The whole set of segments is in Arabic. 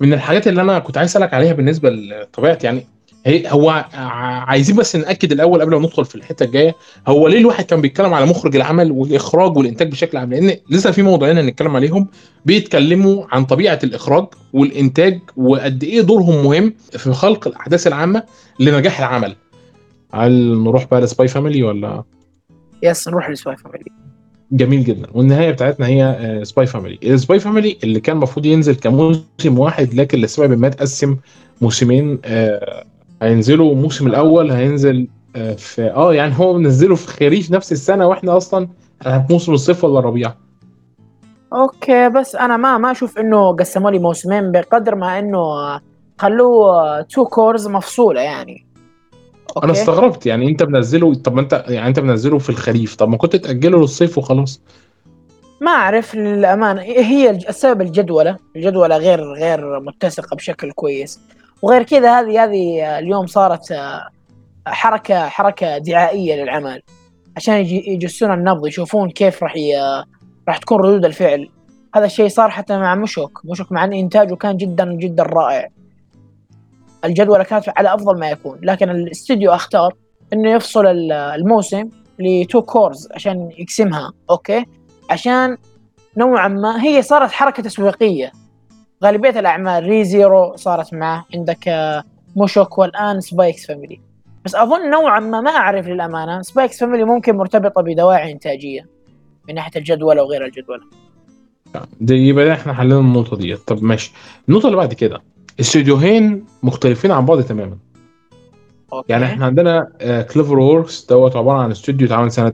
من الحاجات اللي انا كنت عايز اسالك عليها بالنسبه لطبيعه يعني هو عايزين بس ناكد الاول قبل ما ندخل في الحته الجايه، هو ليه الواحد كان بيتكلم على مخرج العمل والاخراج والانتاج بشكل عام؟ لان لسه في موضوعين هنتكلم عليهم بيتكلموا عن طبيعه الاخراج والانتاج وقد ايه دورهم مهم في خلق الاحداث العامه لنجاح العمل. هل نروح بقى لسباي فاميلي ولا يس نروح لسباي فاميلي؟ جميل جدا. والنهايه بتاعتنا هي سباي فاميلي. سباي فاميلي اللي كان المفروض ينزل كموسم واحد، لكن لسبب ما اتقسم موسمين. هينزلوا الموسم الاول هينزل في يعني هو نزله في خريف نفس السنه، واحنا اصلا في موسم الصيف ولا الربيع. اوكي، بس انا ما اشوف انه قسموا لي موسمين بقدر ما انه خلوه تو كورز مفصوله يعني. أوكي. انا استغربت يعني انت بنزله، طب انت يعني انت بنزله في الخريف، طب ما كنت تاجله للصيف وخلاص. ما اعرف للامانه، هي السبب الجدوله غير متسقه بشكل كويس، وغير كذا هذه اليوم صارت حركه دعائيه للعمل عشان يجسون النبض، يشوفون كيف راح تكون ردود الفعل. هذا الشيء صار حتى مع مشوك مع ان انتاجه كان جدا جدا رائع، الجدوله كانت على افضل ما يكون، لكن الاستوديو اختار انه يفصل الموسم لتو كورز عشان يقسمها. اوكي، عشان نوعا ما هي صارت حركه تسويقيه. غالبية الأعمال ريزيرو صارت معه، عندك مشوك، والآن سباي إكس فاميلي. بس أظن نوعا ما أعرف للأمانة سباي إكس فاميلي ممكن مرتبطة بدواعي إنتاجية من ناحية الجدولة وغير الجدولة. دي يبقى احنا حللنا النقطة دي. طب ماشي، النقطة اللي بعد كده، الاستوديوهين مختلفين عن بعض تماما. أوكي. يعني احنا عندنا كليفر ووركس دوت عبارة عن استوديو اتعمل سنة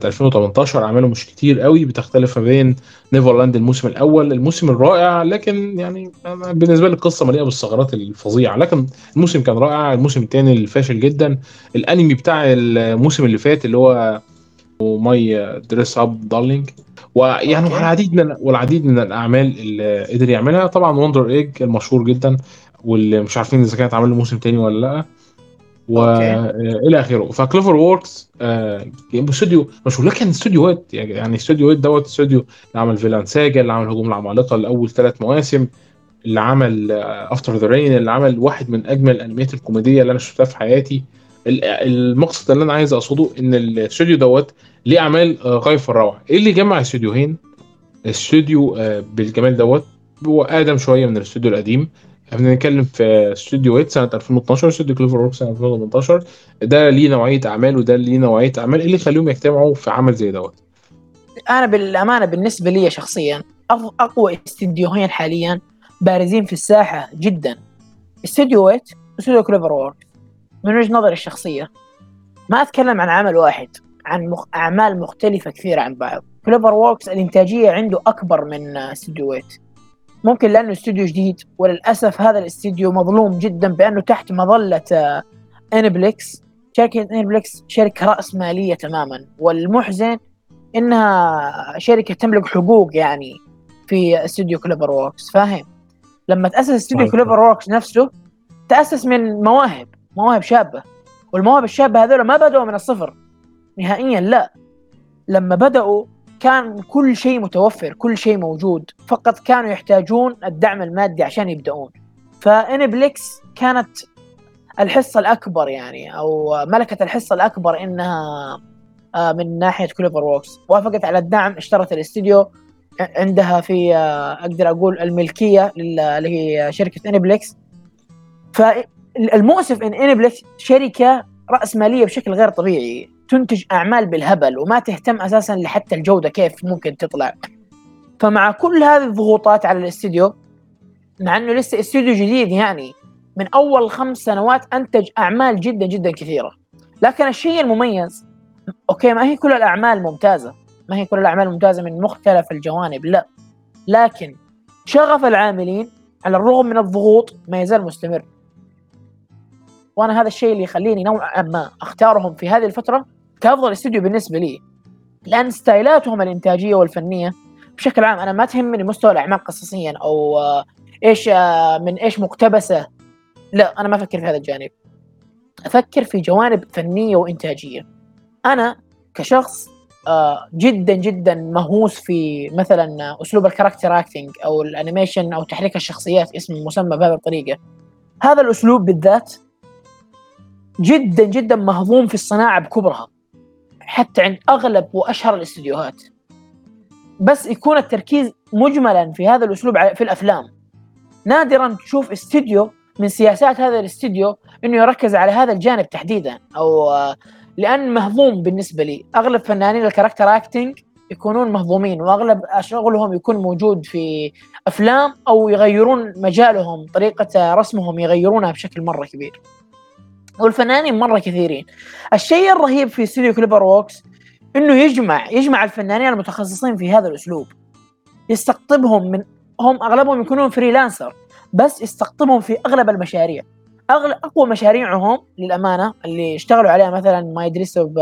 2018، أعماله مش كتير قوي، بتختلف ما بين نيفرلاند الموسم الأول الموسم الرائع، لكن يعني بالنسبة لي القصة مليئة بالثغرات الفظيعة، لكن الموسم كان رائع. الموسم الثاني الفاشل جدا، الأنمي بتاع الموسم اللي فات اللي هو ماي دريس اب دارلينج، ويعني والعديد من الأعمال اللي قدر يعملها. طبعا وندر إيج المشهور جدا واللي مش عارفين إذا كانت عمل موسم تاني ولا لأ والى اخره. فكليفر ووركس استوديو مشهور، لكن استوديو ويت، يعني استوديو ويت دوت استوديو اللي عمل فيلاند ساجا، اللي عمل هجوم العمالقه الاول 3 مواسم، اللي عمل افتر ذا رين، اللي عمل واحد من اجمل الانميات الكوميديه اللي انا شفتها في حياتي. المقصد اللي انا عايز اقصده ان الاستوديو دوت ليه اعمال غايفه الروعه. ايه اللي جمع الاستوديوهين؟ الاستوديو بالجمال دوت هو اقدم شويه من الاستوديو القديم، احنا بنتكلم في استوديو ويت سنه 2012، استوديو كليفر ووركس سنه 2018. ده ليه نوعيه اعمال وده ليه نوعيه اعمال، اللي خليهم يجتمعوا في عمل زي دوت. انا بالامانه بالنسبه لي شخصيا اقوى استوديوهين حاليا بارزين في الساحه جدا، استوديو ويت واستوديو كليفر ووركس، من وجهه نظري الشخصيه. ما اتكلم عن عمل واحد، عن اعمال مختلفه كثير عن بعض. كليفر ووركس الانتاجيه عنده اكبر من استوديو ويت، ممكن لأنه استوديو جديد، وللأسف هذا الاستوديو مظلوم جدا بأنه تحت مظلة أنيبلكس. شركة أنيبلكس شركة رأس مالية تماما، والمحزن إنها شركة تملك حقوق يعني في استوديو كليفر ووركس، فاهم؟ لما تأسس استوديو كليفر ووركس نفسه تأسس من مواهب شابة، والمواهب الشابة هذول ما بدأوا من الصفر نهائيا، لا. لما بدأوا كان كل شيء متوفر، كل شيء موجود، فقط كانوا يحتاجون الدعم المادي عشان يبدأون. فإنبليكس كانت الحصة الأكبر يعني، أو ملكت الحصة الأكبر إنها من ناحية كليفر ووركس. وافقت على الدعم، اشترت الاستوديو، عندها في أقدر أقول الملكية لشركة إنبليكس. فالمؤسف إن إنبليكس شركة رأس مالية بشكل غير طبيعي، تنتج أعمال بالهبل وما تهتم أساساً لحتى الجودة كيف ممكن تطلع. فمع كل هذه الضغوطات على الاستوديو، مع أنه لسه استوديو جديد يعني من أول 5 سنوات أنتج أعمال جداً جداً كثيرة، لكن الشيء المميز أوكي ما هي كل الأعمال ممتازة، ما هي كل الأعمال ممتازة من مختلف الجوانب، لا، لكن شغف العاملين على الرغم من الضغوط ما يزال مستمر. وأنا هذا الشيء اللي يخليني نوعاً ما أختارهم في هذه الفترة كأفضل استوديو بالنسبة لي، لأن ستايلاتهم الإنتاجية والفنية بشكل عام. أنا ما تهمني مستوى الأعمال قصصيا أو إيش من إيش مقتبسة، لا، أنا ما أفكر في هذا الجانب، أفكر في جوانب فنية وإنتاجية. أنا كشخص جدا جدا مهووس في مثلا اسلوب الكاركتر اكتنج او الانيميشن او تحريك الشخصيات اسم مسمى بهذه الطريقه. هذا الاسلوب بالذات جدا جدا مهضوم في الصناعه بكبرها حتى عند اغلب واشهر الاستديوهات، بس يكون التركيز مجملا في هذا الاسلوب في الافلام. نادرا تشوف استديو من سياسات هذا الاستديو انه يركز على هذا الجانب تحديدا، او لان مهضوم بالنسبه لي. اغلب فنانين الكاركتر اكتنج يكونون مهضومين، واغلب شغلهم يكون موجود في افلام او يغيرون مجالهم، طريقه رسمهم يغيرونها بشكل مره كبير، والفنانين مره كثيرين. الشيء الرهيب في استوديو كلوفر ووركس انه يجمع الفنانين المتخصصين في هذا الاسلوب، يستقطبهم من هم اغلبهم يكونون فريلانسر، بس يستقطبهم في اغلب المشاريع. اقوى مشاريعهم للامانه اللي اشتغلوا عليها مثلا ماي دريس اب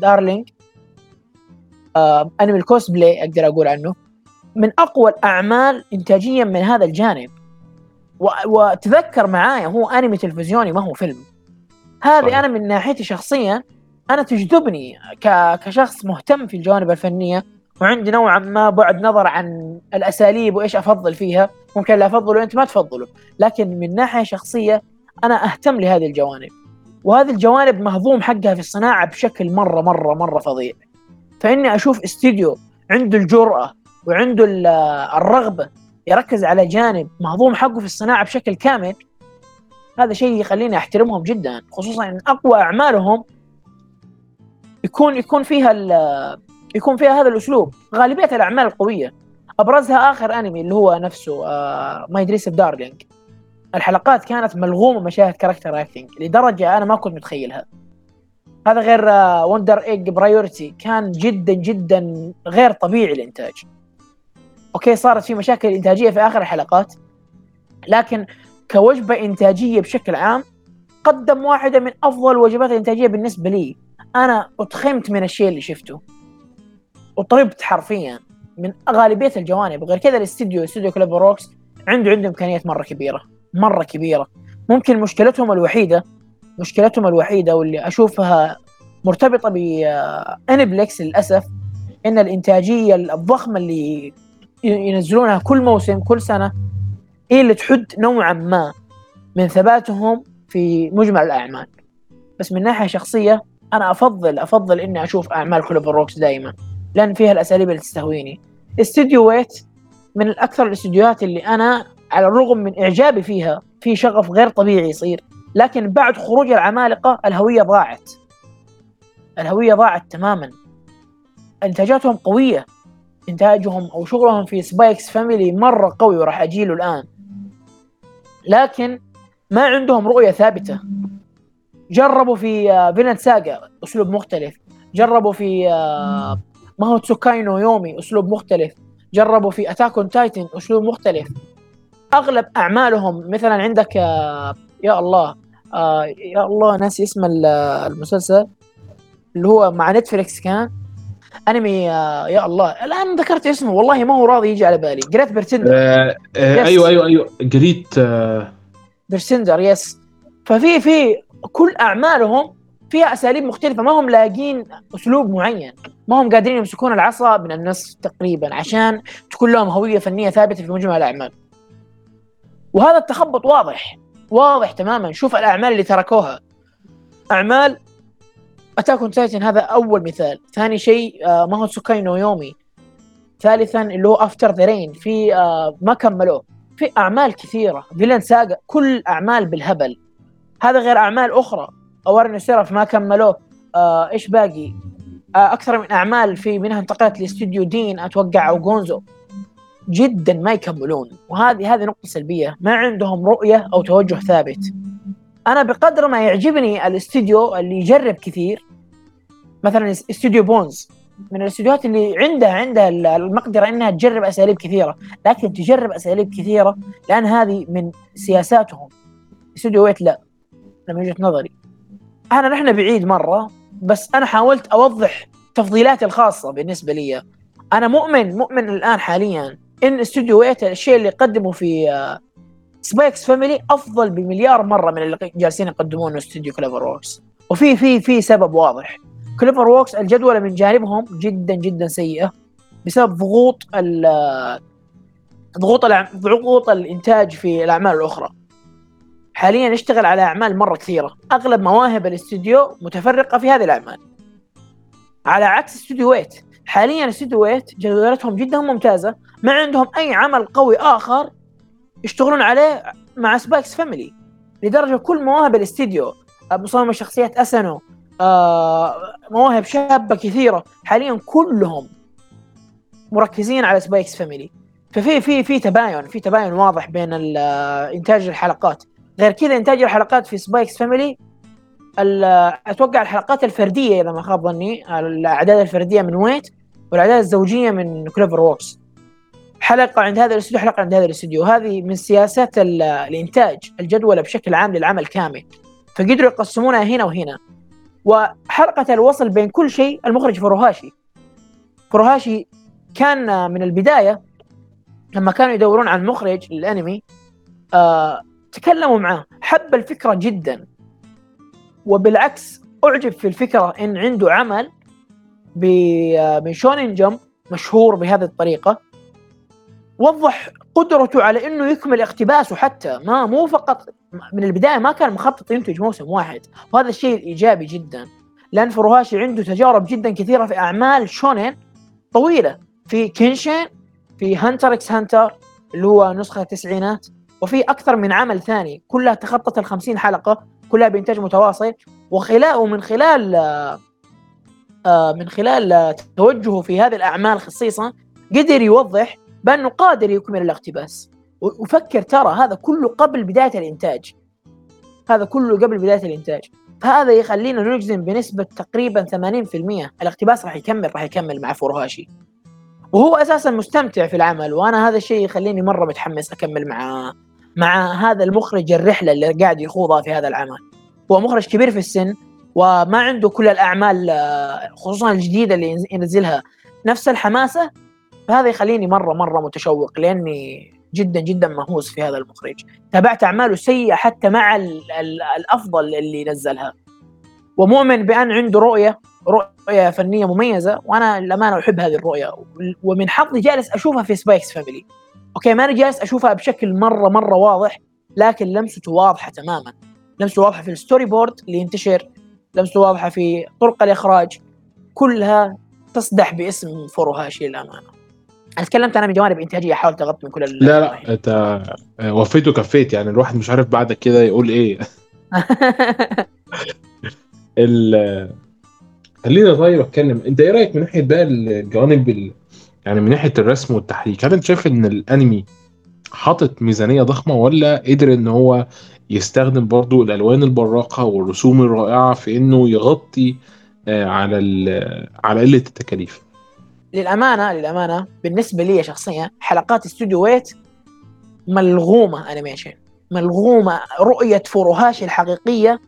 دارلينج، انمي الكوسبلاي اقدر اقول عنه من اقوى الاعمال انتاجيا من هذا الجانب. وتذكر معايا هو انمي تلفزيوني ما هو فيلم. هذه انا من ناحيتي شخصيا انا تجذبني كشخص مهتم في الجوانب الفنيه، وعندي نوعا ما بعد نظر عن الاساليب وايش افضل فيها، ممكن لا افضله انت ما تفضله، لكن من ناحيه شخصيه انا اهتم لهذه الجوانب، وهذه الجوانب مهضوم حقها في الصناعه بشكل مره مره مره فظيع. فاني اشوف استديو عنده الجرأه وعنده الرغبه يركز على جانب مهضوم حقه في الصناعه بشكل كامل، هذا شيء يخليني احترمهم جدا، خصوصا ان اقوى اعمالهم يكون فيها هذا الاسلوب. غالبيه الاعمال القويه ابرزها اخر انمي اللي هو نفسه ماي دريس اب دارلينج، الحلقات كانت ملغومه مشاهد كاركتر اكتنج لدرجه انا ما كنت متخيلها. هذا غير وندر ايج برايورتي، كان جدا جدا غير طبيعي الانتاج. اوكي صارت في مشاكل انتاجيه في اخر الحلقات، لكن كوجبه انتاجيه بشكل عام قدم واحده من افضل وجبات الانتاجيه بالنسبه لي. انا اتخمت من الشيء اللي شفته وطربت حرفيا من غالبيه الجوانب. وغير كذا الاستوديو كلوفروركس عنده امكانيات مره كبيره. ممكن مشكلتهم الوحيده واللي اشوفها مرتبطه بانيبلكس للاسف، ان الانتاجيه الضخمه اللي ينزلونها كل موسم كل سنه هي اللي تحد نوعا ما من ثباتهم في مجمل الاعمال. بس من ناحيه شخصيه انا افضل اني اشوف اعمال كلوفروركس دائما، لأن فيها الأساليب اللي تستهويني. استوديو ويت من الأكثر الاستوديوهات اللي أنا على الرغم من إعجابي فيها، في شغف غير طبيعي يصير، لكن بعد خروج العمالقة الهوية ضاعت تماما. إنتاجاتهم قوية، إنتاجهم أو شغلهم في سباي إكس فاميلي مرة قوي وراح أجيله الآن، لكن ما عندهم رؤية ثابتة. جربوا في فينلاند ساغا أسلوب مختلف، جربوا في ماهوتسوكاي نو يومي أسلوب مختلف، جربوا في أتاك أون تايتن أسلوب مختلف. أغلب أعمالهم مثلا عندك يا الله ناسي اسم المسلسل اللي هو مع نتفليكس، كان أنمي يا الله الآن ذكرت اسمه والله ما هو راضي يجي على بالي. جريت برتندر أيوه جريت برتندر يس. ففي كل أعمالهم فيها أساليب مختلفة، ما هم لاقين أسلوب معين، ما هم قادرين يمسكون العصا من النص تقريبا عشان تكون لهم هوية فنية ثابتة في مجمل الأعمال. وهذا التخبط واضح تماما. شوف الأعمال اللي تركوها، أعمال أتاك أون تايتن هذا أول مثال، ثاني شيء ماهوتسوكاي نو يومي، ثالثا اللي هو أفتر ذا رين في ما كملوه. في أعمال كثيرة، فيلاند ساغا، كل أعمال بالهبل. هذا غير أعمال أخرى، أورن سيرف ما كملوه، إيش باقي أكثر من أعمال في منها انتقلت لاستوديو دين أتوقع أو غونزو، جدا ما يكملون. وهذه نقطة سلبية، ما عندهم رؤية أو توجه ثابت. أنا بقدر ما يعجبني الاستوديو اللي يجرب كثير، مثلا استوديو بونز من الاستوديوهات اللي عندها المقدرة أنها تجرب أساليب كثيرة، لكن تجرب أساليب كثيرة لأن هذه من سياساتهم. استوديو ويت لا، من وجهة نظري أنا نحن بعيد مرة، بس أنا حاولت أوضح تفضيلاتي الخاصة بالنسبة لي. أنا مؤمن الآن حالياً إن استوديو ويت الشيء اللي قدمه في سباي إكس فاميلي أفضل بمليار مرة من اللي جالسين يقدمونه استوديو كلوفروركس، وفي في سبب واضح. كليفر ووركس الجدولة من جانبهم جدا جدا سيئة بسبب ضغوط الإنتاج في الأعمال الأخرى. حاليا نشتغل على أعمال مرة كثيرة، أغلب مواهب الاستوديو متفرقة في هذه الأعمال، على عكس استوديو ويت. حاليا استوديو ويت جدولتهم جدا ممتازة، ما عندهم أي عمل قوي آخر يشتغلون عليه مع سباي إكس فاميلي، لدرجة كل مواهب الاستوديو، مصمم شخصيات أسانو، مواهب شابة كثيرة، حاليا كلهم مركزين على سباي إكس فاميلي. ففي في في تباين في تباين واضح بين إنتاج الحلقات. غير كذا إنتاج الحلقات في سباي إكس فاميلي، أتوقع الحلقات الفردية إذا ما خاب ظني، الأعداد الفردية من ويت والأعداد الزوجية من كليفر ووركس، حلقة عند هذا الاستوديو حلقة عند هذا الاستوديو. هذه من سياسات الإنتاج الجدولة بشكل عام للعمل كامل، فقدروا يقسمونها هنا وهنا. وحلقة الوصل بين كل شيء المخرج فروهاشي كان من البداية لما كانوا يدورون عن مخرج للأنمي تكلموا معاه، حب الفكرة جدا، وبالعكس أعجب في الفكرة إن عنده عمل من شونين جمب مشهور بهذه الطريقة. وضح قدرته على إنه يكمل اقتباسه، حتى مو فقط من البداية ما كان مخطط ينتج موسم واحد، وهذا الشيء الإيجابي جدا، لأن فروهاشي عنده تجارب جدا كثيرة في أعمال شونين طويلة، في كينشين، في هانتر إكس هانتر اللي هو نسخة التسعينات، وفي أكثر من عمل ثاني كلها تخطت 50 حلقة، كلها بإنتاج متواصل. ومن خلال توجهه في هذه الأعمال خصيصا قدر يوضح بأنه قادر يكمل الاقتباس. وفكر ترى هذا كله قبل بداية الإنتاج، هذا يخلينا نجزم بنسبة تقريبا 80% الاقتباس راح يكمل مع فروهاشي، وهو أساسا مستمتع في العمل. وأنا هذا الشيء يخليني مرة متحمس أكمل مع هذا المخرج الرحلة اللي قاعد يخوضها في هذا العمل. هو مخرج كبير في السن وما عنده كل الأعمال خصوصا الجديدة اللي ينزلها نفس الحماسة، فهذا يخليني مرة مرة متشوق، لأني جدا جدا مهووس في هذا المخرج. تابعت أعماله سيئة حتى مع الأفضل اللي نزلها، ومؤمن بأن عنده رؤية فنية مميزة، وأنا للأمانة أحب هذه الرؤية، ومن حظي جالس أشوفها في سباي إكس فاميلي. أوكي، ما أنا جالس أشوفها بشكل مرة مرة واضح، لكن لمسته واضحة تماما، لمسته واضحة في الستوري بورد اللي ينتشر، لمسته واضحة في طرق الإخراج، كلها تصدح باسم فروهاشي للأمانة. أنا تكلمت أنا من جوانب إنتاجية، حاولت أغطي من كل لا أنت وفيت وكفيت، يعني الواحد مش عارف بعدك كده يقول إيه. خلينا طيب اتكلم، انت ايه رايك من ناحيه بقى الجوانب يعني من ناحيه الرسم والتحريك؟ هل انت شايف ان الانمي حاطط ميزانيه ضخمه، ولا قدر ان هو يستخدم برضو الالوان البراقه والرسوم الرائعه في انه يغطي على قله التكاليف؟ للامانه بالنسبه لي شخصيا حلقات استوديو ويت ملغومه انيميشن، ملغومه رؤيه فروهاشي الحقيقيه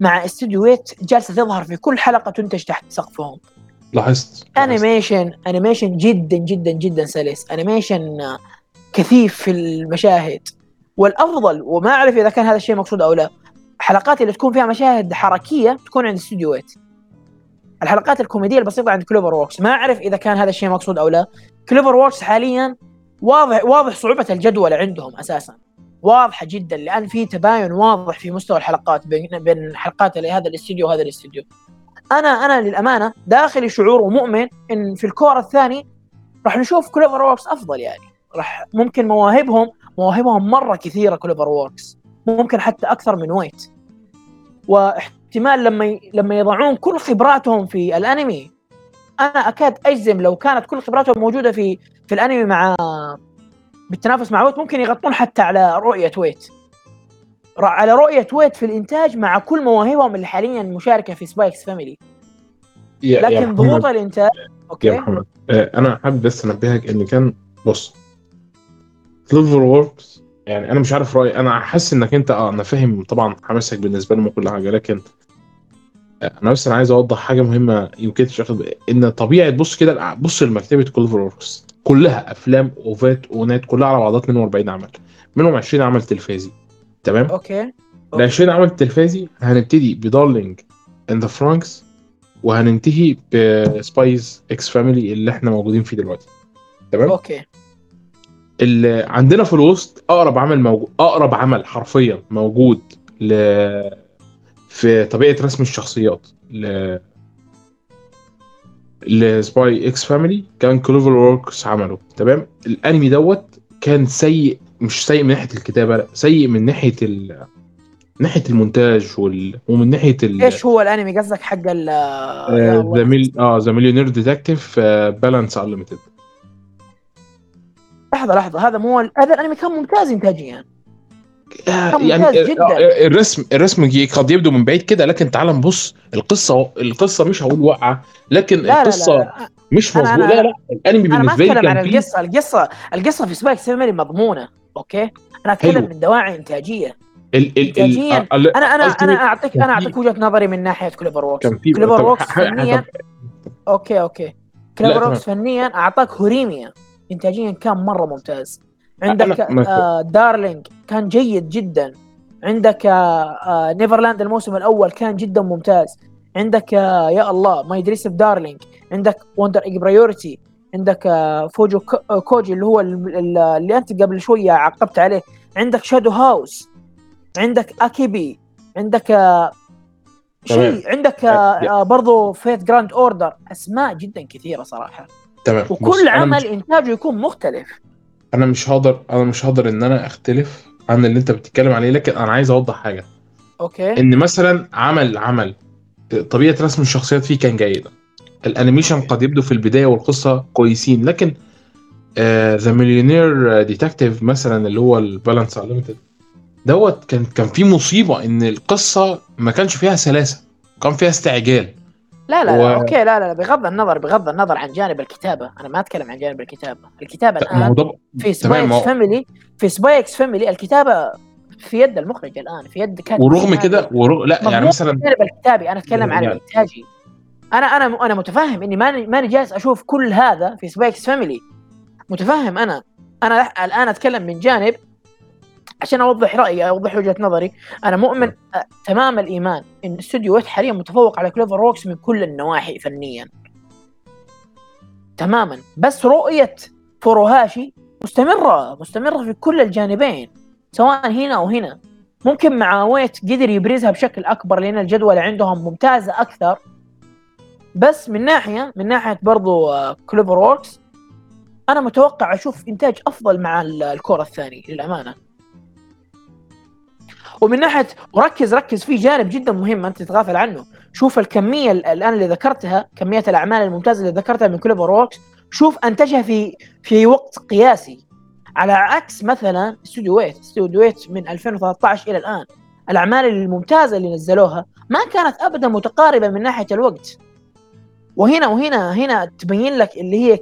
مع استوديوهات جالسة تظهر في كل حلقة تنتج تحت سقفهم. لاحظت أنيميشن جدا جدا جدا سلس، أنيميشن كثيف في المشاهد. والأفضل، وما أعرف إذا كان هذا الشيء مقصود أو لا، حلقات اللي تكون فيها مشاهد حركية تكون عند استوديوهات. الحلقات الكوميدية البسيطة عند كليفر ووركس، ما أعرف إذا كان هذا الشيء مقصود أو لا. كليفر ووركس حاليا واضح صعوبة الجدول عندهم أساسا، واضحة جدا، لأن في تباين واضح في مستوى الحلقات بين حلقات هذا الاستوديو وهذا الاستوديو. أنا للأمانة داخلي شعور ومؤمن إن في الكورة الثاني راح نشوف كليفر ووركس أفضل، يعني راح ممكن مواهبهم مرة كثيرة كليفر ووركس، ممكن حتى أكثر من ويت. واحتمال لما يضعون كل خبراتهم في الأنمي، أنا أكاد أجزم لو كانت كل خبراتهم موجودة في الأنمي بالتنافس مع ويت، ممكن يغطون حتى على رؤية ويت في الإنتاج مع كل مواهبهم اللي حاليا مشاركة في سباي إكس فاميلي. لكن ضغوط الإنتاج. أوكي يا محمد، أنا حابب بس أنبهك إن كان بص كليفر ووركس، يعني أنا مش عارف رأيي، أنا أحس إنك أنت أنا فاهم طبعا حماسك بالنسبة لهم وكل حاجة، لكن أنا بس أنا عايز أوضح حاجة مهمة يمكنش أخذ، إن طبيعي تبص كده، بص المكتبة كليفر ووركس كلها افلام اوفات اونات، كلها على بعضات منهم 40 عمل، منهم 20 عمل تلفزيوني. تمام، اوكي ال 20 عمل تلفزيوني هنبتدي بدارلينج ان ذا فرانكس، وهننتهي بسبايز اكس فاميلي اللي احنا موجودين فيه دلوقتي. تمام؟ اوكي. اللي عندنا في الوسط اقرب عمل موجود، اقرب عمل حرفيا موجود في طبيعة رسم الشخصيات لسباي اكس فاميلي كان كلوفر ووركس عمله. تمام؟ الانمي دوت كان سيء، مش سيء من ناحية الكتابة، لا سيء من ناحية ناحية المونتاج ومن ناحية ايش هو الانمي قصدك حق ال The Millionaire Detective Balance Unlimited. لحظة هذا مو هذا الانمي كان ممتاز انتاجيا يعني جدا. الرسم قد يبدو من بعيد كده، لكن تعال نبص القصة مش هقول واقعة، لكن لا القصة لا مش مظبوط. لا الانمي بالنسبة لي كان القصة في سبايك سيميلي مضمونة. اوكي انا اتكلم من دواعي انتاجية انا اعطيك وجهة نظري من ناحية كلوفر ووركس فنيا. اوكي كلوفر ووركس فنيا اعطاك هوريميا انتاجيا كان مرة ممتاز. عندك دارلينج كان جيد جدا، عندك نيفرلاند الموسم الاول كان جدا ممتاز، عندك يا الله ماي دريس اب دارلينج، عندك وندر ايج برايورتي، عندك فوجو كوجي اللي هو اللي انت قبل شوية عقبت عليه، عندك شادو هاوس، عندك اكيبي، عندك شيء، عندك برضو فيت جراند اوردر. اسماء جدا كثيره صراحه. تمام. وكل عمل انتاجه يكون مختلف. انا مش هقدر ان انا اختلف عن اللي انت بتتكلم عليه، لكن انا عايز اوضح حاجه. اوكي. ان مثلا عمل طبيعه رسم الشخصيات فيه كان جيده، الانيميشن قد يبدو في البدايه والقصه كويسين، لكن ذا مليونير ديتكتيف مثلا اللي هو البالانس انليميتد دوت كان في مصيبه ان القصه ما كانش فيها سلاسه، كان فيها استعجال. لا اوكي لا بغض النظر عن جانب الكتابه، انا ما اتكلم عن جانب الكتابه الان في سباي اكس فاميلي الكتابه في يد المخرج الان، في يد كاتب. ورغم كده لا يعني مثلا جانب الكتابي انا اتكلم عن الانتاجي. انا متفهم اني ماني جالس اشوف كل هذا في سباي اكس فاميلي، متفهم. انا الان اتكلم من جانب عشان اوضح رايي، اوضح وجهه نظري. انا مؤمن تمام الايمان ان استوديو ويت حاليا متفوق على كلوفر ووركس من كل النواحي فنيا تماما، بس رؤيه فوروهاشي مستمره في كل الجانبين سواء هنا او هنا. ممكن مع ويت قدر يبرزها بشكل اكبر لان الجدول عندهم ممتازه اكثر، بس من ناحيه برضو كلوفر ووركس انا متوقع اشوف انتاج افضل مع الكره الثانيه للامانه. ومن ناحيه ركز في جانب جدا مهم انت تتغافل عنه، شوف الكميه الان اللي ذكرتها، كميه الاعمال الممتازه اللي ذكرتها من كلوفر ووركس، شوف انتجها في وقت قياسي، على عكس مثلا استوديو ويت من 2013 الى الان الاعمال الممتازه اللي نزلوها ما كانت ابدا متقاربه من ناحيه الوقت. وهنا تبين لك اللي هي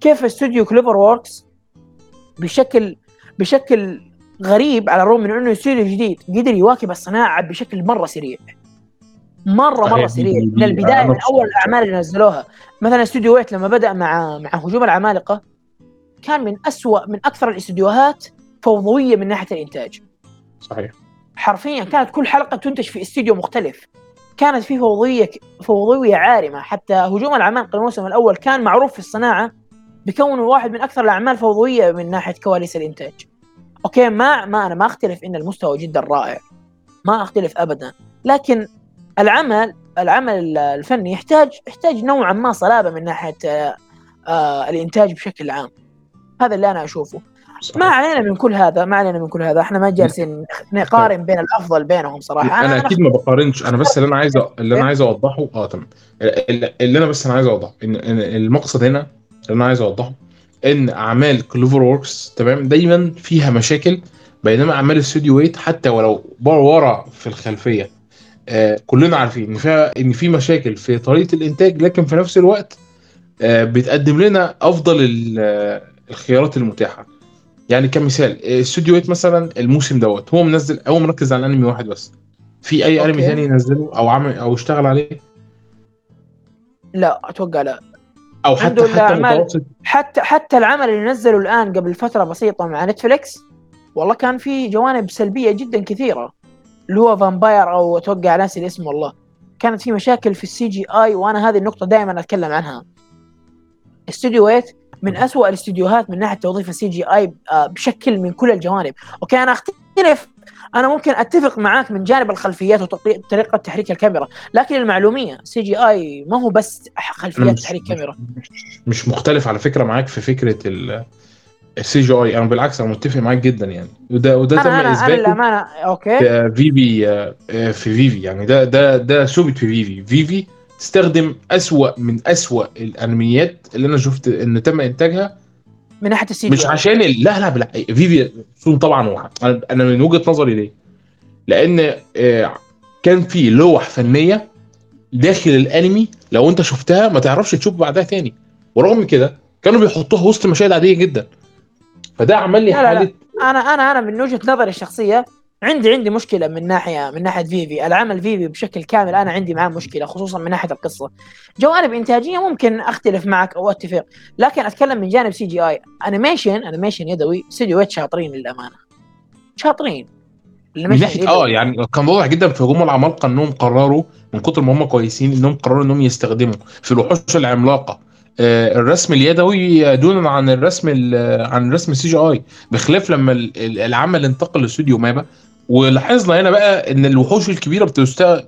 كيف استوديو كلوفر ووركس بشكل غريب، على الرغم من انه استوديو جديد قدر يواكب الصناعه بشكل مره سريع من البدايه، من اول الاعمال اللي نزلوها. مثلا استوديو ويت لما بدا مع هجوم العمالقه كان من اكثر الاستوديوهات فوضويه من ناحيه الانتاج. صحيح. حرفيا كانت كل حلقه تنتج في استوديو مختلف، كانت في فوضويه عارمه. حتى هجوم العمالقه الموسم الاول كان معروف في الصناعه بكونه واحد من اكثر الاعمال فوضويه من ناحيه كواليس الانتاج. اوكي ما انا ما اختلف ان المستوى جدا رائع، ما اختلف ابدا، لكن العمل الفني يحتاج نوعا ما صلابه من ناحيه الانتاج بشكل عام. هذا اللي انا اشوفه. صحيح. ما علينا من كل هذا احنا ما جالسين نقارن بين الافضل بينهم صراحه. انا اكيد ما بقارنش، انا بس اللي انا عايز اوضحه تمام، اللي انا بس انا عايز اوضحه ان المقصد هنا اللي انا عايز اوضحه ان اعمال كلوفر ووركس تمام دايما فيها مشاكل، بينما اعمال استوديو ويت حتى ولو ورا في الخلفيه كلنا عارفين ان في مشاكل في طريقه الانتاج، لكن في نفس الوقت بتقدم لنا افضل الخيارات المتاحه. يعني كمثال استوديو ويت مثلا الموسم دوت هو منزل او مركز على انمي واحد بس، في اي انمي ثاني ينزله او عمل او اشتغل عليه لا اتوقع لا، او حتى العمل اللي نزله الان قبل فتره بسيطه مع نتفليكس والله كان فيه جوانب سلبيه جدا كثيره، اللي هو فامباير او توقع ناسي الاسم والله، كانت في مشاكل في السي جي اي، وانا هذه النقطه دائما اتكلم عنها. استوديو ويت من أسوأ الاستوديوهات من ناحيه توظيف السي جي اي بشكل من كل الجوانب. اوكي انا اختلف، انا ممكن اتفق معاك من جانب الخلفيات وطريقه تحريك الكاميرا، لكن المعلوميه السي جي اي ما هو بس خلفيات تحريك كاميرا. مش مختلف على فكره معاك في فكره السي جي اي، انا بالعكس انا متفق معاك جدا يعني، وده تم اثباته في فيفي يعني ده ثبت في فيفي تستخدم أسوأ من أسوأ الأنميات اللي أنا شفت إن تم إنتاجها من ناحية السي جي، مش عشان لا فيفي صوم طبعا واحد. أنا من وجهة نظري ليه؟ لأن كان في لوح فنية داخل الأنمي لو أنت شفتها ما تعرفش تشوف بعدها تاني، ورغم كده كانوا بيحطوها وسط مشاهد عادية جدا، فده عمل لي حالة. أنا من وجهة نظري الشخصية عندي مشكله من ناحيه فيفي. العمل فيفي بشكل كامل انا عندي معاه مشكله، خصوصا من ناحيه القصه. جوانب انتاجيه ممكن اختلف معك او اتفق، لكن اتكلم من جانب سي جي اي. انيميشن يدوي استديوهات شاطرين للامانه، شاطرين الانيميشن يعني كان واضح جدا في هجوم العمالقه انهم قرروا من كتر ما هم كويسين انهم قرروا انهم يستخدموا في الوحوش العملاقه الرسم اليدوي دون عن الرسم السي جي اي، بخلاف لما العمل انتقل لاستوديو مابا. ولاحظنا هنا بقى ان الوحوش الكبيره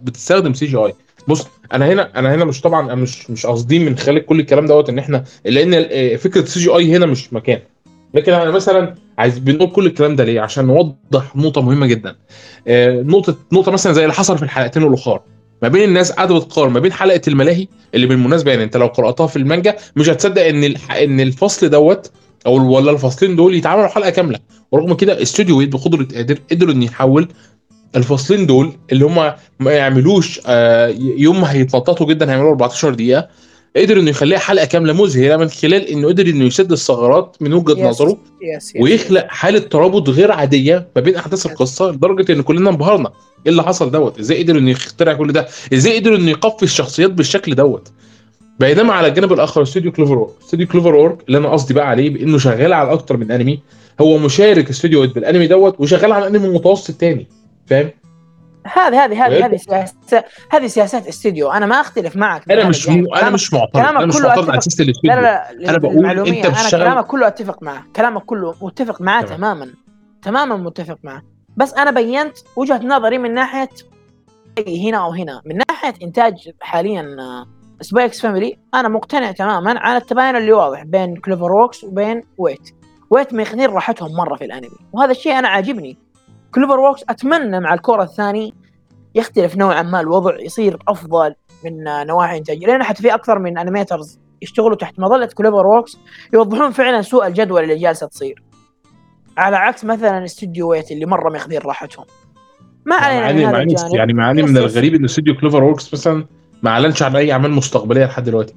بتستخدم سي جي اي. بص انا هنا مش طبعا انا مش قصدي من خلال كل الكلام دوت ان احنا لان فكره سي جي اي هنا مش مكان، لكن انا مثلا عايز بنقول كل الكلام ده ليه؟ عشان نوضح نقطه مهمه جدا. نقطه مثلا زي اللي حصل في الحلقتين الاخر ما بين الناس قاعده بتقارن ما بين حلقه الملاهي اللي بالمناسبه يعني انت لو قراتها في المانجا مش هتصدق ان الفصل دوت او ولا الفصلين دول يتعاملوا حلقه كامله، ورغم كده استوديو ويت بقدره قدروا ان يحول الفصلين دول اللي هم ما يعملوش يوم ما هيتنططوا جدا هيعملوا 14 دقيقه، قدروا انه يخليها حلقه كامله مزهره من خلال انه قدر انه يسد الثغرات من وجهه نظره ويخلق حاله ترابط غير عاديه ما بين احداث القصه لدرجه ان كلنا انبهرنا ايه اللي حصل دوت، ازاي قدروا انه يخترع كل ده، ازاي قدروا انه يقفي الشخصيات بالشكل دوت. بينما على الجانب الاخر استوديو كلوفر وورك اللي انا قصدي بقى عليه بانه شغال على اكتر من انمي، هو مشارك استوديو ويت بالانمي دوت وشغال على انمي متوسط تاني، فاهم؟ هذه سياسات استوديو. انا ما اختلف معك، انا مش معترض، انا مش معترض على سياسه الاستوديو. انا بقول انت بتشتغل، انا كلامك كله اتفق معه، تماما متفق معه، بس انا بينت وجهه نظري من ناحيه هنا او هنا. من ناحيه انتاج حاليا سباي إكس فاميلي انا مقتنع تماما على التباين اللي واضح بين كلوفر ووركس وبين ويت ميخنين راحتهم مره في الانمي، وهذا الشيء انا عاجبني. كلوفر ووركس اتمنى مع الكوره الثاني يختلف نوعا ما الوضع، يصير افضل من نواحي انتاج، لان حتى في اكثر من انيميترز يشتغلوا تحت مظله كلوفر ووركس يوضحون فعلا سوء الجدول اللي جالسه تصير، على عكس مثلا استوديو ويت اللي مره ميخنين راحتهم. ما علينا من هذا الجانب. يعني معاني من الغريب ان استوديو كلوفر ووركس مثلا ما اعلنش عن اي اعمال مستقبليه لحد دلوقتي.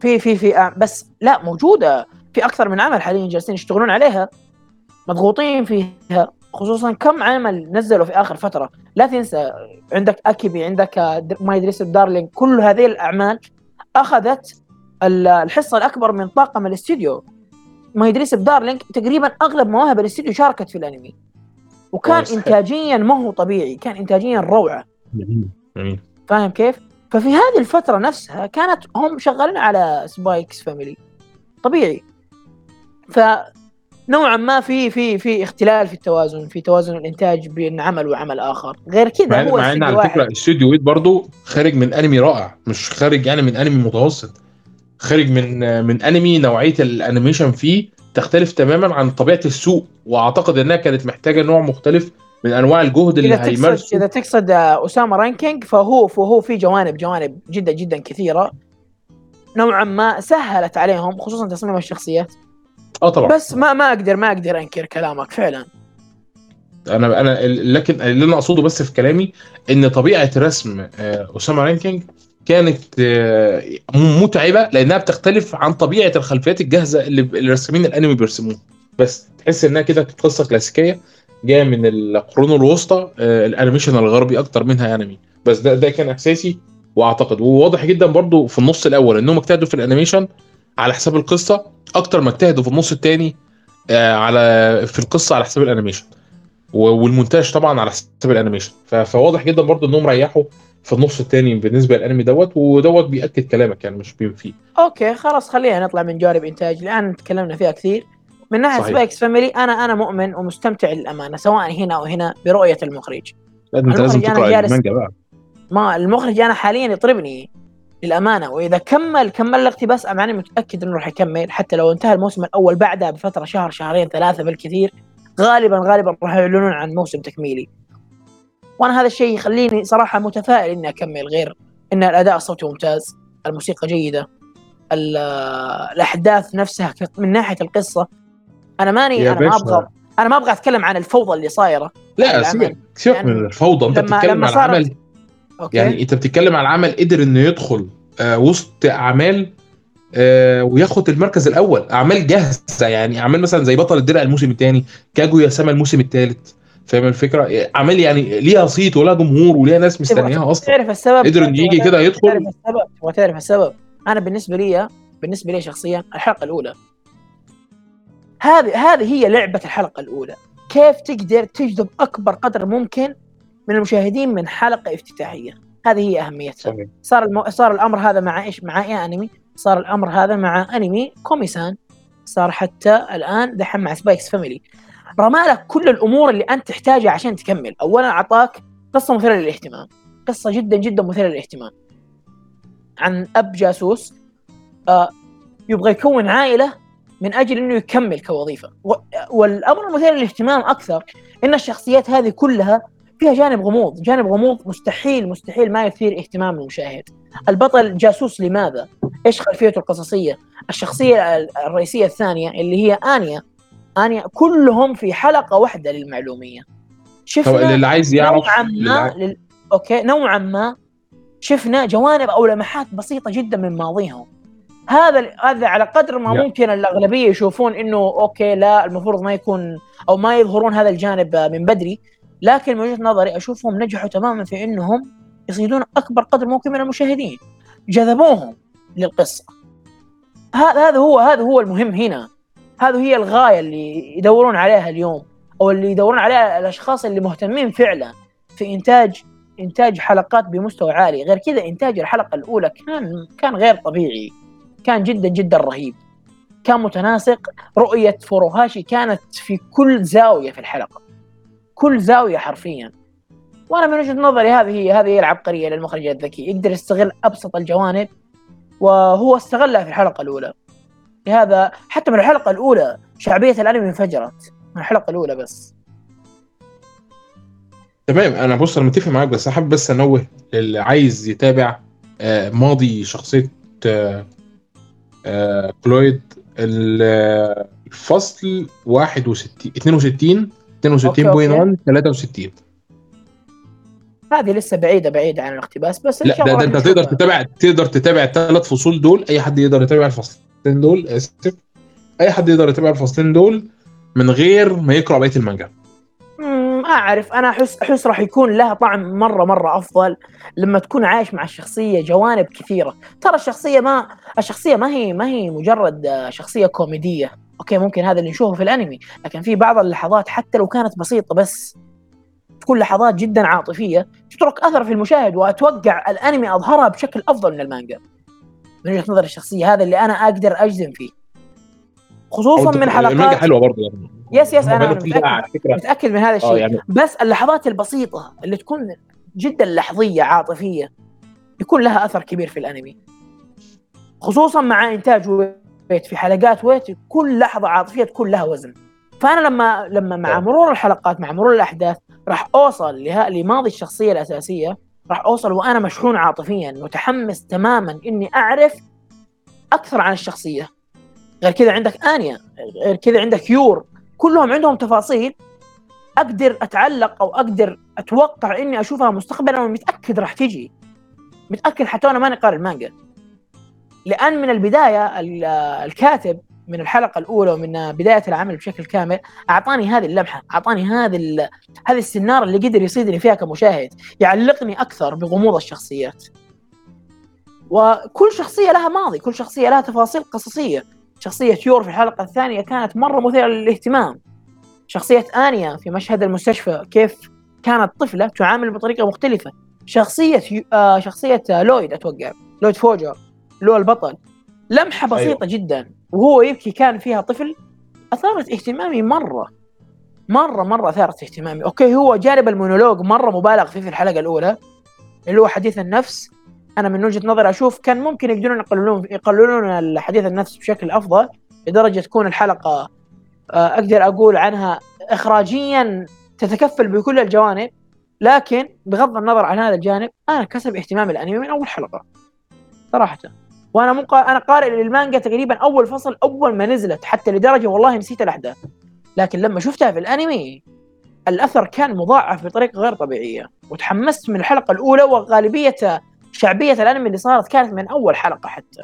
في بس لا موجوده في اكثر من عمل حاليا جالسين يشتغلون عليها، مضغوطين فيها، خصوصا كم عمل نزلوا في اخر فتره. لا تنسى عندك اكيبي، عندك ماي دريس اب دارلينج، كل هذه الاعمال اخذت الحصه الاكبر من طاقم الاستوديو. ماي دريس اب دارلينج تقريبا اغلب مواهب الاستوديو شاركت في الانمي، وكان انتاجيا ما هو طبيعي، كان انتاجيا روعه. جميل. فاهم كيف؟ ففي هذه الفترة نفسها كانت هم شغالين على سباي إكس فاميلي طبيعي، فنوعا ما في اختلال في التوازن، في توازن الإنتاج بين عمل وعمل آخر. غير كذا هو مع أن على فكرة استوديو ويت برضو خارج من أنمي رائع، مش خارج يعني من أنمي متوسط، خارج من أنمي نوعية الأنيميشن فيه تختلف تماما عن طبيعة السوق، وأعتقد أنها كانت محتاجة نوع مختلف من انواع الجهد اللي هيمارسه. اذا تقصد اسامه رانكينج فهو في جوانب جدا جدا كثيره نوعا ما سهلت عليهم، خصوصا تصميم الشخصيات. طبعا بس ما اقدر انكر كلامك فعلا. انا لكن اللي انا اقصده بس في كلامي ان طبيعه رسم اسامه رانكينج كانت متعبه لانها بتختلف عن طبيعه الخلفيات الجاهزه اللي الرسامين الانمي بيرسموها، بس تحس انها كده قصه كلاسيكيه جاء من القرون الوسطى، الانيميشن الغربي اكتر منها انمي. بس ده كان احساسي، واعتقد وواضح جدا برضو في النص الاول انهم اجتهدوا في الانيميشن على حساب القصه اكتر ما اجتهدوا في النص الثاني في القصه على حساب الانيميشن والمونتاج طبعا على حساب الانيميشن. فواضح جدا برضو انهم ريحوا في النص الثاني بالنسبه للانمي دوت، ودوت بياكد كلامك يعني مش بينفيه. اوكي خلاص خلينا نطلع من جوانب انتاج الان تكلمنا فيها كثير. من ناحيه سباي إكس فاميلي انا مؤمن ومستمتع للامانه سواء هنا او هنا برؤيه المخرج. انت لازم تقرا المانجا بقى. ما المخرج انا حاليا يطربني للامانه، واذا كمل الاقتباس انا متاكد انه راح يكمل، حتى لو انتهى الموسم الاول بعدها بفتره شهر شهرين ثلاثه بالكثير غالبا راح يعلنون عن موسم تكميلي. وانا هذا الشيء يخليني صراحه متفائل اني اكمل، غير ان الاداء الصوتي ممتاز، الموسيقى جيده، الاحداث نفسها من ناحيه القصه. انا ما ابغى اتكلم عن الفوضى اللي صايره. لا سيبك يعني من الفوضى، انت بتتكلم عن عمل. أوكي. يعني انت بتتكلم عن عمل قدر انه يدخل وسط اعمال وياخد المركز الاول، اعمال جاهزه يعني اعمال مثلا زي بطل الدرع الموسم الثاني، كاجو ياساما الموسم الثالث، فاهم الفكره؟ عمل يعني ليها صيت ولا جمهور وليها ناس مستنياها اصلا. تعرف السبب؟ قدر انه يجي كده يدخل. تعرف السبب؟ انا بالنسبه لي شخصيا الحلقه الاولى هذه هي لعبه الحلقه الاولى، كيف تقدر تجذب اكبر قدر ممكن من المشاهدين من حلقه افتتاحيه. هذه هي اهميتها. صار الامر هذا مع ايش؟ مع اي انمي؟ صار الامر هذا مع انمي كوميسان، صار حتى الان دحين مع سباي إكس فاميلي. رمالك كل الامور اللي انت تحتاجها عشان تكمل. اولا اعطاك قصه مثيره للاهتمام، قصه جدا جدا مثيره للاهتمام، عن اب جاسوس يبغى يكون عائله من اجل انه يكمل كوظيفه. والامر المثير للاهتمام اكثر ان الشخصيات هذه كلها فيها جانب غموض مستحيل ما يثير اهتمام المشاهد. البطل جاسوس لماذا؟ ايش خلفيته القصصيه؟ الشخصيه الرئيسيه الثانيه اللي هي آنيا كلهم في حلقه واحده للمعلوميه. شفنا اللي عايز يعرف نوعا ما شفنا جوانب او لمحات بسيطه جدا من ماضيهم. هذا على قدر ما ممكن الاغلبيه يشوفون انه اوكي لا المفروض ما يكون او ما يظهرون هذا الجانب من بدري، لكن من وجهه نظري اشوفهم نجحوا تماما في انهم يصيدون اكبر قدر ممكن من المشاهدين، جذبوهم للقصه. هذا هو المهم هنا، هذه هي الغايه اللي يدورون عليها اليوم، او اللي يدورون عليها الاشخاص اللي مهتمين فعلا في انتاج حلقات بمستوى عالي. غير كذا انتاج الحلقه الاولى كان غير طبيعي، كان جدا جدا رهيب، كان متناسق. رؤية فوروهاشي كانت في كل زاوية في الحلقة، كل زاوية حرفيا. وأنا من وجهة نظري هذه هي العبقرية للمخرج الذكي، يقدر يستغل أبسط الجوانب وهو استغلها في الحلقة الأولى. لهذا حتى من الحلقة الأولى شعبية الأنمي انفجرت، من الحلقة الأولى بس. تمام، أنا بص أنا متفق معاك، بس أحب بس أنوه اللي عايز يتابع ماضي شخصية كلويد. الفصل 62 62.1 63. هذه لسه بعيدة عن الاقتباس، بس لا ده انت تقدر تتابع الثلاث فصول دول. اي حد يقدر يتابع الفصلين دول، من غير ما يقرأ بقية المانجا. اعرف انا احس راح يكون لها طعم مره افضل لما تكون عايش مع الشخصيه جوانب كثيره. ترى الشخصيه ما هي مجرد شخصيه كوميديه. اوكي ممكن هذا اللي نشوفه في الانمي، لكن في بعض اللحظات حتى لو كانت بسيطه بس تكون لحظات جدا عاطفيه تترك اثر في المشاهد، واتوقع الانمي اظهرها بشكل افضل من المانجا من وجهه نظر الشخصيه. هذا اللي انا اقدر اجزم فيه، خصوصا من حلقات المانجا حلوه برضه يعني. يس انا متأكد من هذا الشيء يعني. بس اللحظات البسيطه اللي تكون جدا لحظيه عاطفيه يكون لها اثر كبير في الانمي، خصوصا مع انتاج ويت. في حلقات ويت كل لحظه عاطفيه تكون لها وزن. فانا لما مع مرور الحلقات مع مرور الاحداث راح اوصل لماضي الشخصيه الاساسيه، راح اوصل وانا مشحون عاطفيا متحمس تماما اني اعرف اكثر عن الشخصيه. غير كذا عندك آنيا، غير كذا عندك يور، كلهم عندهم تفاصيل أقدر أتعلق أو أقدر أتوقع إني أشوفها مستقبلا، ومتأكد راح تجي. متأكد حتى أنا ماني قارئ المانجا، لأن من البداية الكاتب من الحلقة الأولى ومن بداية العمل بشكل كامل أعطاني هذه اللمحة، أعطاني هذه السنارة اللي قدر يصيدني فيها كمشاهد، يعلقني أكثر بغموض الشخصيات. وكل شخصية لها ماضي، كل شخصية لها تفاصيل قصصية. شخصية يور في الحلقة الثانية كانت مرة مثيرة للاهتمام. شخصية آنيا في مشهد المستشفى كيف كانت طفلة تعامل بطريقة مختلفة، شخصية لويد، أتوقع لويد فوجر لو البطل، لمحة بسيطة جدا وهو يبكي كان فيها طفل، أثارت اهتمامي مرة أثارت اهتمامي. أوكي هو جانب المونولوج مرة مبالغ فيه في الحلقة الأولى اللي هو حديث النفس، أنا من وجهة نظري أشوف كان ممكن يقدرون يقللون حديث النفس بشكل أفضل، لدرجة تكون الحلقة أقدر أقول عنها إخراجيا تتكفل بكل الجوانب. لكن بغض النظر عن هذا الجانب أنا كسب اهتمام الأنمي من أول حلقة صراحة، وأنا أنا قارئ للمانجا تقريبا أول فصل أول ما نزلت، حتى لدرجة والله نسيت الأحداث، لكن لما شفتها في الأنمي الأثر كان مضاعف بطريقة غير طبيعية، وتحمست من الحلقة الأولى، وغالبية شعبية الأنمي اللي صارت كانت من أول حلقة، حتى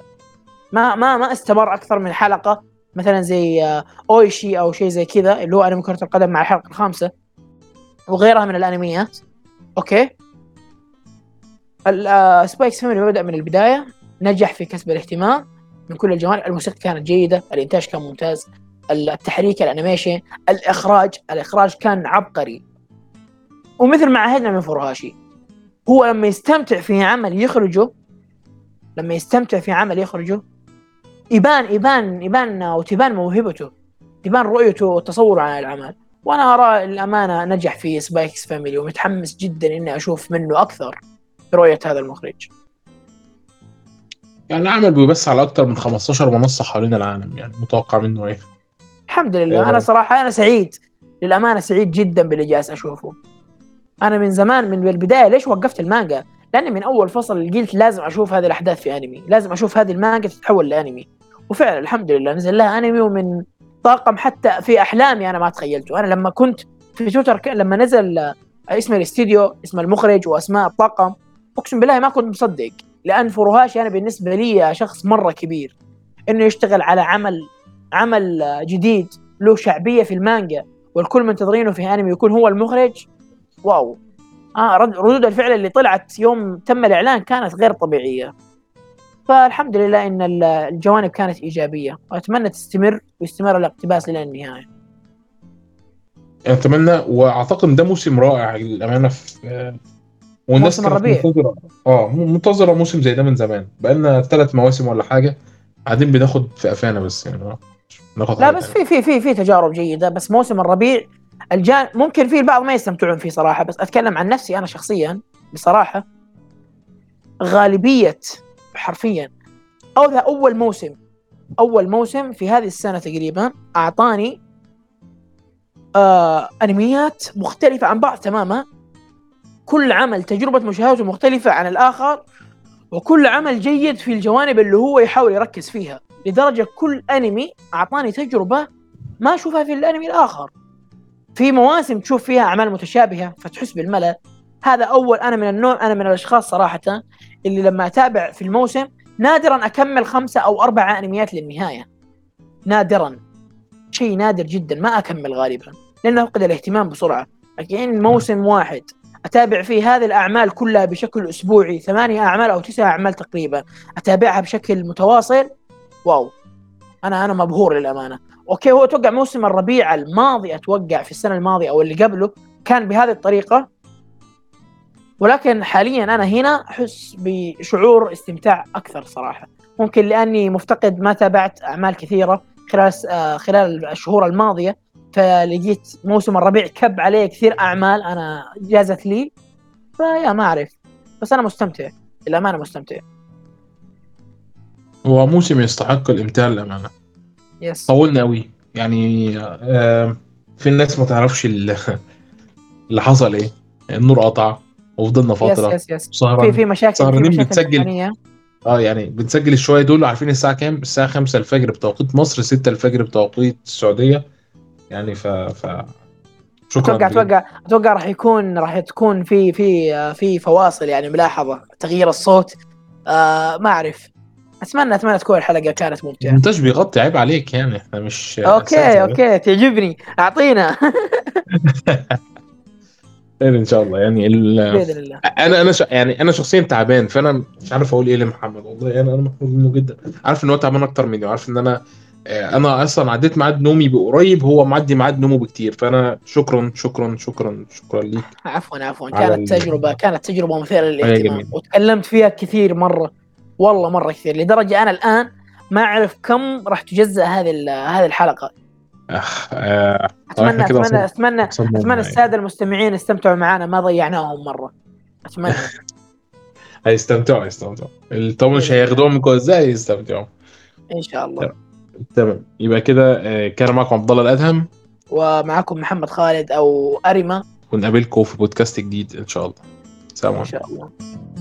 ما استمر أكثر من حلقة مثلا زي أويشي أو شيء زي كذا اللي هو أنمي كرة القدم مع الحلقة الخامسة وغيرها من الأنميات. أوكي سباي إكس فاميلي بدأ من البداية، نجح في كسب الاهتمام من كل الجوانب، الموسيقى كانت جيدة، الإنتاج كان ممتاز، التحريك، الأنيميشن، الإخراج كان عبقري. ومثل ما عهدنا من فروهاشي، هو لما يستمتع في عمل يخرجه يبان وتبان موهبته، تبان رؤيته وتصوره عن العمل. وأنا أرى الأمانة نجح في سباي إكس فاميلي، ومتحمس جدا إني أشوف منه أكثر برؤية هذا المخرج. يعني العمل بيبث على أكثر من 15 منصة حوالين العالم، يعني متوقع منه إيه؟ الحمد لله أنا صراحة أنا سعيد للأمانة، سعيد جدا باللي جالس أشوفه. أنا من زمان من البداية ليش وقفت المانجا؟ لأني من أول فصل قلت لازم أشوف هذه الأحداث في أنمي، لازم أشوف هذه المانجا تتحول لأنمي، وفعلا الحمد لله نزل لها أنمي، ومن طاقم حتى في أحلامي أنا ما تخيلته. أنا لما كنت في تويتر لما نزل اسم الاستديو اسم المخرج وأسماء الطاقم، أقسم بالله ما كنت مصدق، لأن فروهاشي أنا بالنسبة لي شخص مرة كبير، إنه يشتغل على عمل جديد له شعبية في المانجا والكل منتظرينه في أنمي يكون هو المخرج. واو ردود الفعل اللي طلعت يوم تم الإعلان كانت غير طبيعية، فالحمد لله إن الجوانب كانت إيجابية، وأتمنى تستمر ويستمر الاقتباس إلى النهاية. أتمنى، وأعتقد ده موسم رائع للأمانة في والناس منتظرة منتظرة موسم زي ده من زمان، بقالنا 3 مواسم ولا حاجة قاعدين بناخد في قفانا، بس يعني ناخد لا بس يعني. في تجارب جيدة، بس موسم الربيع ممكن فيه البعض ما يستمتعون فيه صراحة، بس أتكلم عن نفسي أنا شخصيا بصراحة، غالبية حرفيا أول موسم في هذه السنة تقريبا أعطاني أنميات مختلفة عن بعض تماما، كل عمل تجربة مشاهدته مختلفة عن الآخر، وكل عمل جيد في الجوانب اللي هو يحاول يركز فيها، لدرجة كل أنمي أعطاني تجربة ما أشوفها في الأنمي الآخر. في مواسم تشوف فيها أعمال متشابهة فتحس بالملل، هذا أول. أنا من الأشخاص صراحة اللي لما أتابع في الموسم نادراً أكمل 5 أو 4 أنميات للنهاية، نادراً، شيء نادر جداً ما أكمل غالباً، لأنه أفقد الاهتمام بسرعة. لكن موسم واحد أتابع فيه هذه الأعمال كلها بشكل أسبوعي، 8 أو 9 أعمال تقريباً أتابعها بشكل متواصل، واو أنا مبهور للأمانة. أوكي هو أتوقع موسم الربيع الماضي، أتوقع في السنة الماضية أو اللي قبله كان بهذه الطريقة، ولكن حالياً أنا هنا أحس بشعور استمتاع أكثر صراحة، ممكن لأني مفتقد ما تابعت أعمال كثيرة خلال الشهور الماضية، فلقيت موسم الربيع كب عليه كثير أعمال أنا جازت لي، فيا ما أعرف، بس أنا مستمتع الأمانة، مستمتع. هو موسم يستحق الإمتاع الأمانة. يس. طولنا قوي يعني، في الناس ما تعرفش اللي حصل إيه، النور قطع وفضلنا فترة سهرانين، في مشاكل بنسجل يعني بنسجل الشوية دول، عارفين الساعة كام؟ الساعة 5 الفجر بتوقيت مصر، 6 الفجر بتوقيت السعودية، يعني شكرا. اتوقع راح تكون في فواصل، يعني ملاحظة تغيير الصوت، ما اعرف، اتمنى تكون الحلقة كانت ممتعة. المونتاج بيغطي عيب عليك، يعني احنا مش اوكي تعجبني، اعطينا خير ان شاء الله. يعني باذن الله انا شخصيا تعبان، فانا مش عارف اقول ايه لمحمد، والله انا محبوب منه جدا، عارف ان هو تعبان اكتر مني، وعارف ان انا انا اصلا عديت ميعاد نومي بقريب، هو معدي ميعاد نومه بكتير، فانا شكرا شكرا شكرا شكرا ليك. عفوا كانت تجربه مثيره للاهتمام وتكلمت فيها كثير مره، والله مره كثير، لدرجه انا الان ما اعرف كم راح تجزأ هذه الحلقه. اتمنى الساده المستمعين استمتعوا معنا، ما ضيعناهم مره، اتمنى هيستمتعوا الطبل مش هياخدوهم كوزا، هيستمتعوا ان شاء الله. تمام، يبقى كده كان معكم عبدالله الأدهم ومعكم محمد خالد او أريمة، ونقابلكم في بودكاست جديد ان شاء الله. سلام عليكم.